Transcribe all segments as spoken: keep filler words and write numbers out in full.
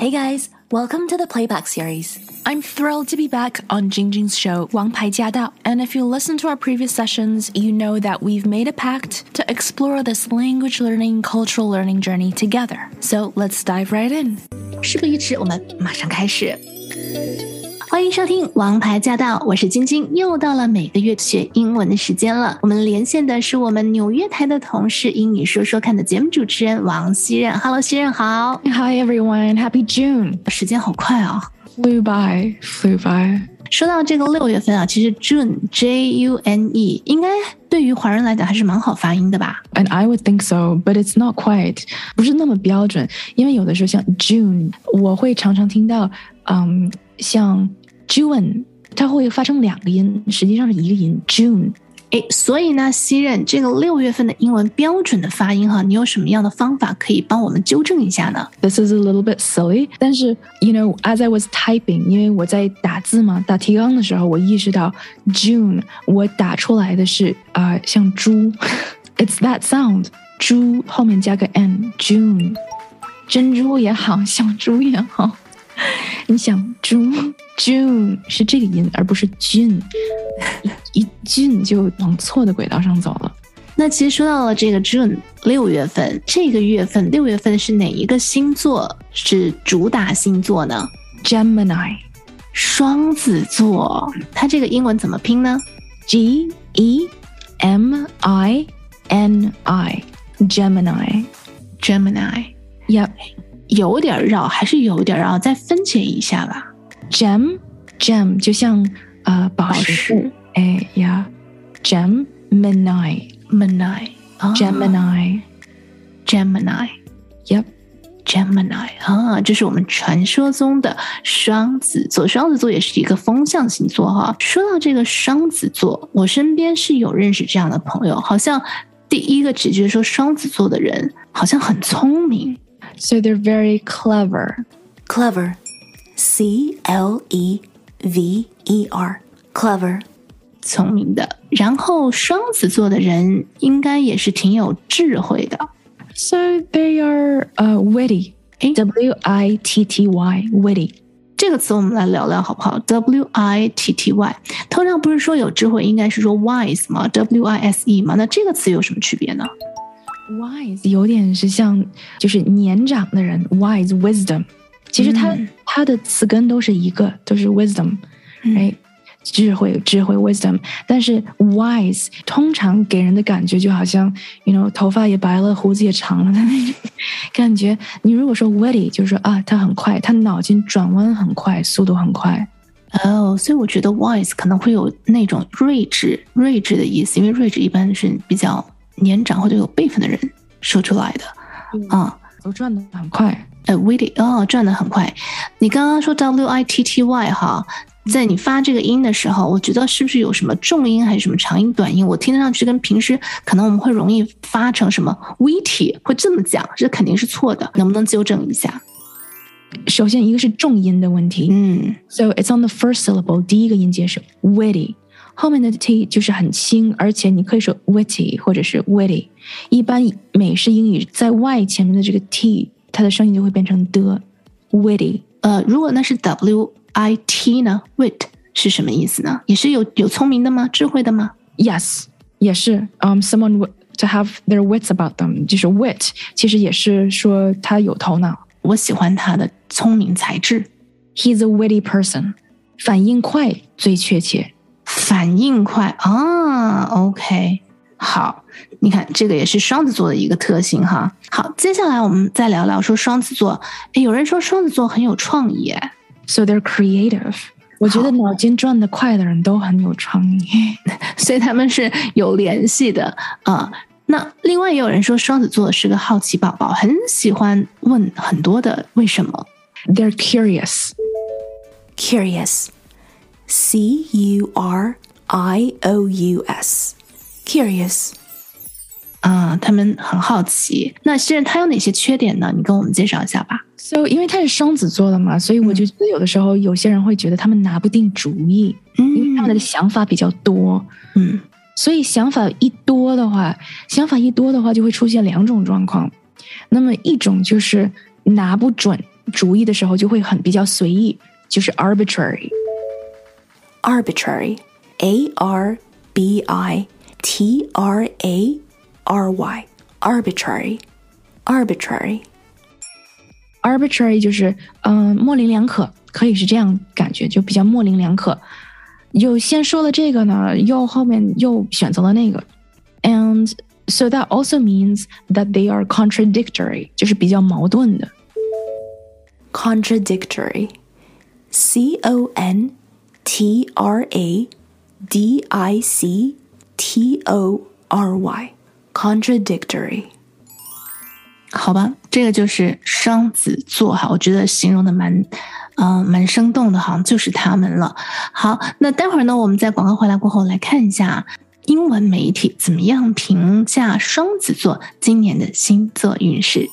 Hey guys, welcome to the Playback series. I'm thrilled to be back on Jingjing's show, 王牌驾到. And if you listen to our previous sessions, you know that we've made a pact to explore this language learning, cultural learning journey together. So let's dive right in. 事不宜迟，我们马上开始。欢迎收听王牌驾到，我是晶晶，又到了每个月学英文的时间了。我们连线的是我们纽约台的同事，英语说说看的节目主持人王熙任。Hello， 熙任好。Hi everyone, happy June。时间好快哦。Flew by, flew by。说到这个六月份啊，其实 June, J U N E, 应该对于华人来讲还是蛮好发音的吧 ？And I would think so, but it's not quite， 不是那么标准，因为有的时候像 June， 我会常常听到，嗯，像June 它会发成两个音，实际上是一个音 June。 诶，所以呢熙任，这个六月份的英文标准的发音哈，你有什么样的方法可以帮我们纠正一下呢？ This is a little bit silly， 但是 you know as I was typing， 因为我在打字嘛，打提纲的时候我意识到 June 我打出来的是、呃、像猪It's that sound， 猪后面加个 n， June， 珍珠也好，像猪也好，你想猪June 是这个音，而不是 June， 一 June 就往错的轨道上走了。那其实说到了这个 June 六月份，这个月份六月份是哪一个星座是主打星座呢？ Gemini， 双子座。它这个英文怎么拼呢？ G E M I N I， Gemini， Gemini， Yep， 有点绕，还是有点绕，再分解一下吧。Gem, gem 就像呃宝石，哎呀 ，Gem Gemini, Gemini, Gemini, Gemini, Yep, Gemini 啊，这是我们传说中的双子座，双子座也是一个风象星座哈。说到这个双子座，我身边是有认识这样的朋友，好像第一个直觉说双子座的人好像很聪明 ，So they're very clever, clever.C L E V E R Clever， 聪明的。然后双子座的人应该也是挺有智慧的。 So they are、uh, witty， W I T T Y Witty， 这个词我们来聊聊好不好？ W I T T Y， 通常不是说有智慧应该是说 wise 吗？ W I S E 吗？那这个词有什么区别呢？ Wise 有点是像就是年长的人 Wise Wisdom，其实它、嗯、它的词根都是一个，都是 wisdom， right？、嗯、智慧，智慧 wisdom。但是 wise 通常给人的感觉就好像 ，you know， 头发也白了，胡子也长了的那种感觉。你如果说 witty， 就是说啊，他很快，他脑筋转弯很快，速度很快。哦，所以我觉得 wise 可能会有那种睿智、睿智的意思，因为睿智一般是比较年长或者有辈分的人说出来的、嗯、啊，都转得很快。呃 witty 哦，转得很快。你刚刚说 W I T T Y 哈，在你发这个音的时候，我觉得是不是有什么重音还是什么长音短音？我听得上去跟平时可能我们会容易发成什么 witty 会这么讲，这肯定是错的，能不能纠正一下？首先一个是重音的问题，嗯 ，so it's on the first syllable， 第一个音节是 witty， 后面的 t 就是很轻，而且你可以说 witty 或者是 witty， 一般美式英语在 y 前面的这个 t。它的声音就会变成的 witty。 呃，如果那是 W I T 呢 wit 是什么意思呢？也是有有聪明的吗？智慧的吗？ Yes， 也是、um, someone to have their wits about them， 就是 wit 其实也是说他有头脑，我喜欢他的聪明才智。 He's a witty person， 反应快最确切，反应快啊 OK， 好，你看这个也是双子座的一个特性哈。好，接下来我们再聊聊说双子座。诶，有人说双子座很有创意诶， So they're creative， 我觉得脑筋转得快的人都很有创意所以他们是有联系的啊、呃。那另外也有人说双子座是个好奇宝宝，很喜欢问很多的为什么。 They're curious， Curious， C U R I O U S Curious， 啊、嗯，他们很好奇。那熙任他有哪些缺点呢？你跟我们介绍一下吧。So， 因为他是双子座的嘛，所以我就觉得有的时候有些人会觉得他们拿不定主意，嗯、因为他们的想法比较多。嗯，所以想法一多的话，想法一多的话就会出现两种状况。那么一种就是拿不准，主意的时候就会很比较随意，就是 arbitrary。arbitrary, A R B I T R A R Y, arbitrary, arbitrary。arbitrary 就是嗯、呃、模棱两可，可以是这样感觉，就比较模棱两可。又先说了这个呢，又后面又选择了那个。And so that also means that they are contradictory, 就是比较矛盾的。contradictory, C O N T R A D I C T O R Y, contradictory。好吧，这个就是双子座哈，我觉得形容的蛮嗯、呃、蛮生动的，好像就是他们了。好，那待会儿呢，我们在广告回来过后来看一下英文媒体怎么样评价双子座今年的星座运势。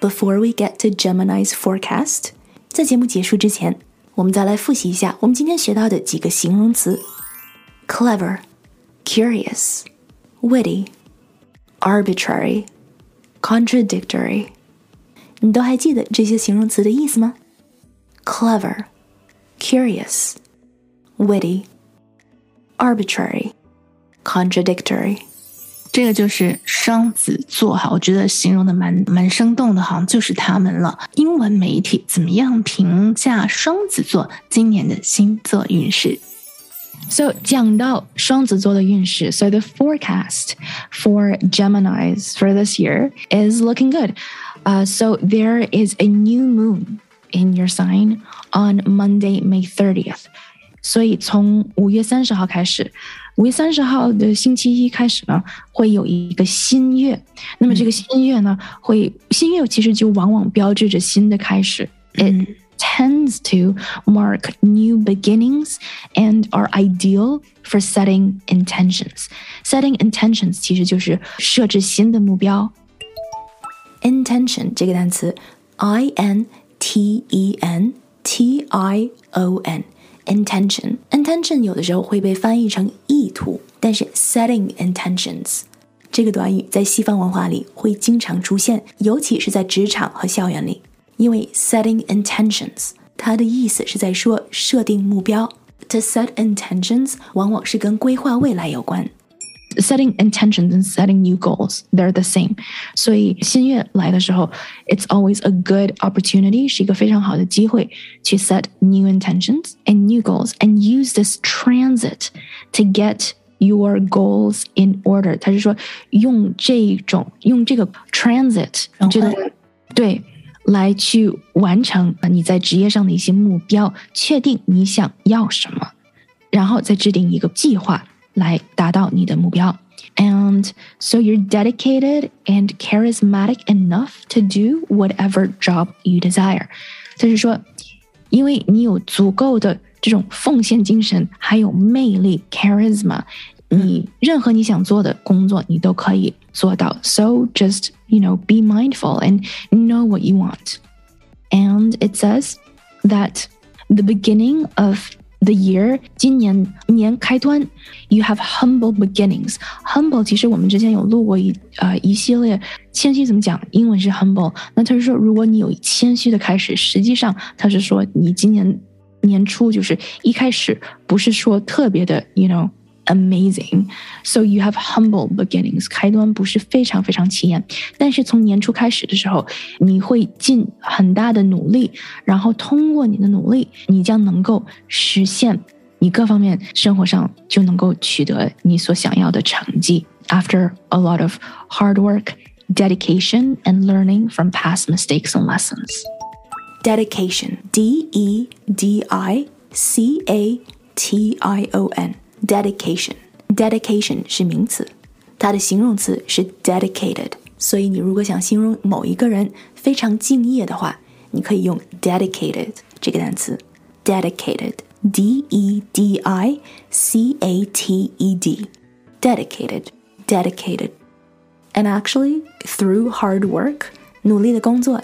Before we get to Gemini's forecast， 在节目结束之前，我们再来复习一下我们今天学到的几个形容词 ：clever、curious、witty、arbitrary、contradictory。你都还记得这些形容词的意思吗 ？clever、curious、witty、arbitrary、contradictory。这个就是双子座哈，我觉得形容的蛮蛮生动的，好像就是他们了。英文媒体怎么样评价双子座今年的星座运势？ So 讲到双子座的运势 ，So the forecast for Geminis for this year is looking good. Uh, so there is a new moon in your sign on Monday, May thirtieth. 所以从五月三十号开始。五月三十号的星期一开始呢，会有一个新月。那么这个新月呢，会新月其实就往往标志着新的开始。It tends to mark new beginnings and are ideal for setting intentions. Setting intentions 其实就是设置新的目标。Intention 这个单词 I N T E N T I O N。Intention Intention 有的时候会被翻译成意图，但是 setting intentions 这个短语在西方文化里会经常出现，尤其是在职场和校园里，因为 setting intentions 它的意思是在说设定目标。 To set intentions 往往是跟规划未来有关。 Setting intentions and setting new goals, they're the same. 所以新月来的时候 It's always a good opportunity, 是一个非常好的机会去 set new intentions and new goals and use this transit to get your goals in order. 他是说用这种用这个 transit 这个对来去完成你在职业上的一些目标，确定你想要什么，然后再制定一个计划来达到你的目标。 And so you're dedicated and charismatic enough to do whatever job you desire. 就是说因为你有足够的这种奉献精神还有魅力 charisma， 你任何你想做的工作你都可以做到。 So just, you know, be mindful and know what you want. And it says that the beginning of the year, 今年年开端 you have humble beginnings. Humble 其实我们之前有录过一呃一系列谦虚怎么讲，英文是 humble， 那他是说如果你有谦虚的开始，实际上他是说你今年年初就是一开始不是说特别的 you know amazing. So you have humble beginnings. 开端不是非常非常起眼，但是从年初开始的时候，你会尽很大的努力，然后通过你的努力，你将能够实现你各方面生活上就能够取得你所想要的成绩。After a lot of hard work, dedication, and learning from past mistakes and lessons. Dedication. D E D I C A T I O N.Dedication Dedication 是名词，它的形容词是 dedicated， 所以你如果想形容某一个人非常敬业的话，你可以用 dedicated 这个单词。 Dedicated D E D I C A T E D Dedicated Dedicated And actually, through hard work 努力的工作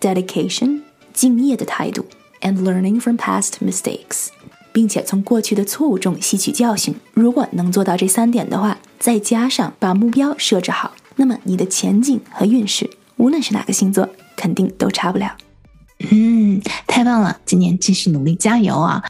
Dedication 敬业的态度 And learning from past mistakes并且从过去的错误中吸取教训。如果能做到这三点的话，再加上把目标设置好，那么你的前景和运势，无论是哪个星座，肯定都差不了。嗯，太棒了，今年继续努力加油啊。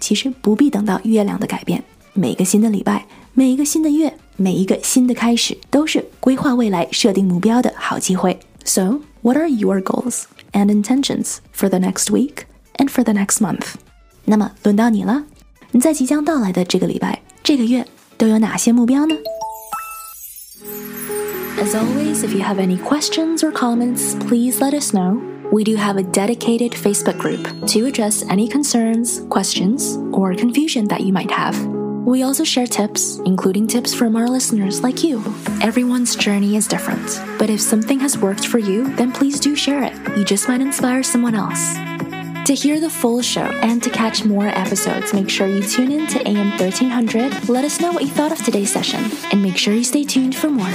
其实不必等到月亮的改变，每个新的礼拜，每一个新的月，每一个新的开始，都是规划未来设定目标的好机会。 So, what are your goals and intentions for the next week and for the next month? 那么轮到你了，你在即将到来的这个礼拜，这个月都有哪些目标呢？ As always, if you have any questions or comments, please let us know. We do have a dedicated Facebook group to address any concerns, questions, or confusion that you might have. We also share tips, including tips from our listeners like you. Everyone's journey is different, but if something has worked for you, then please do share it. You just might inspire someone else. To hear the full show and to catch more episodes, make sure you tune in to A M thirteen hundred. Let us know what you thought of today's session, and make sure you stay tuned for more.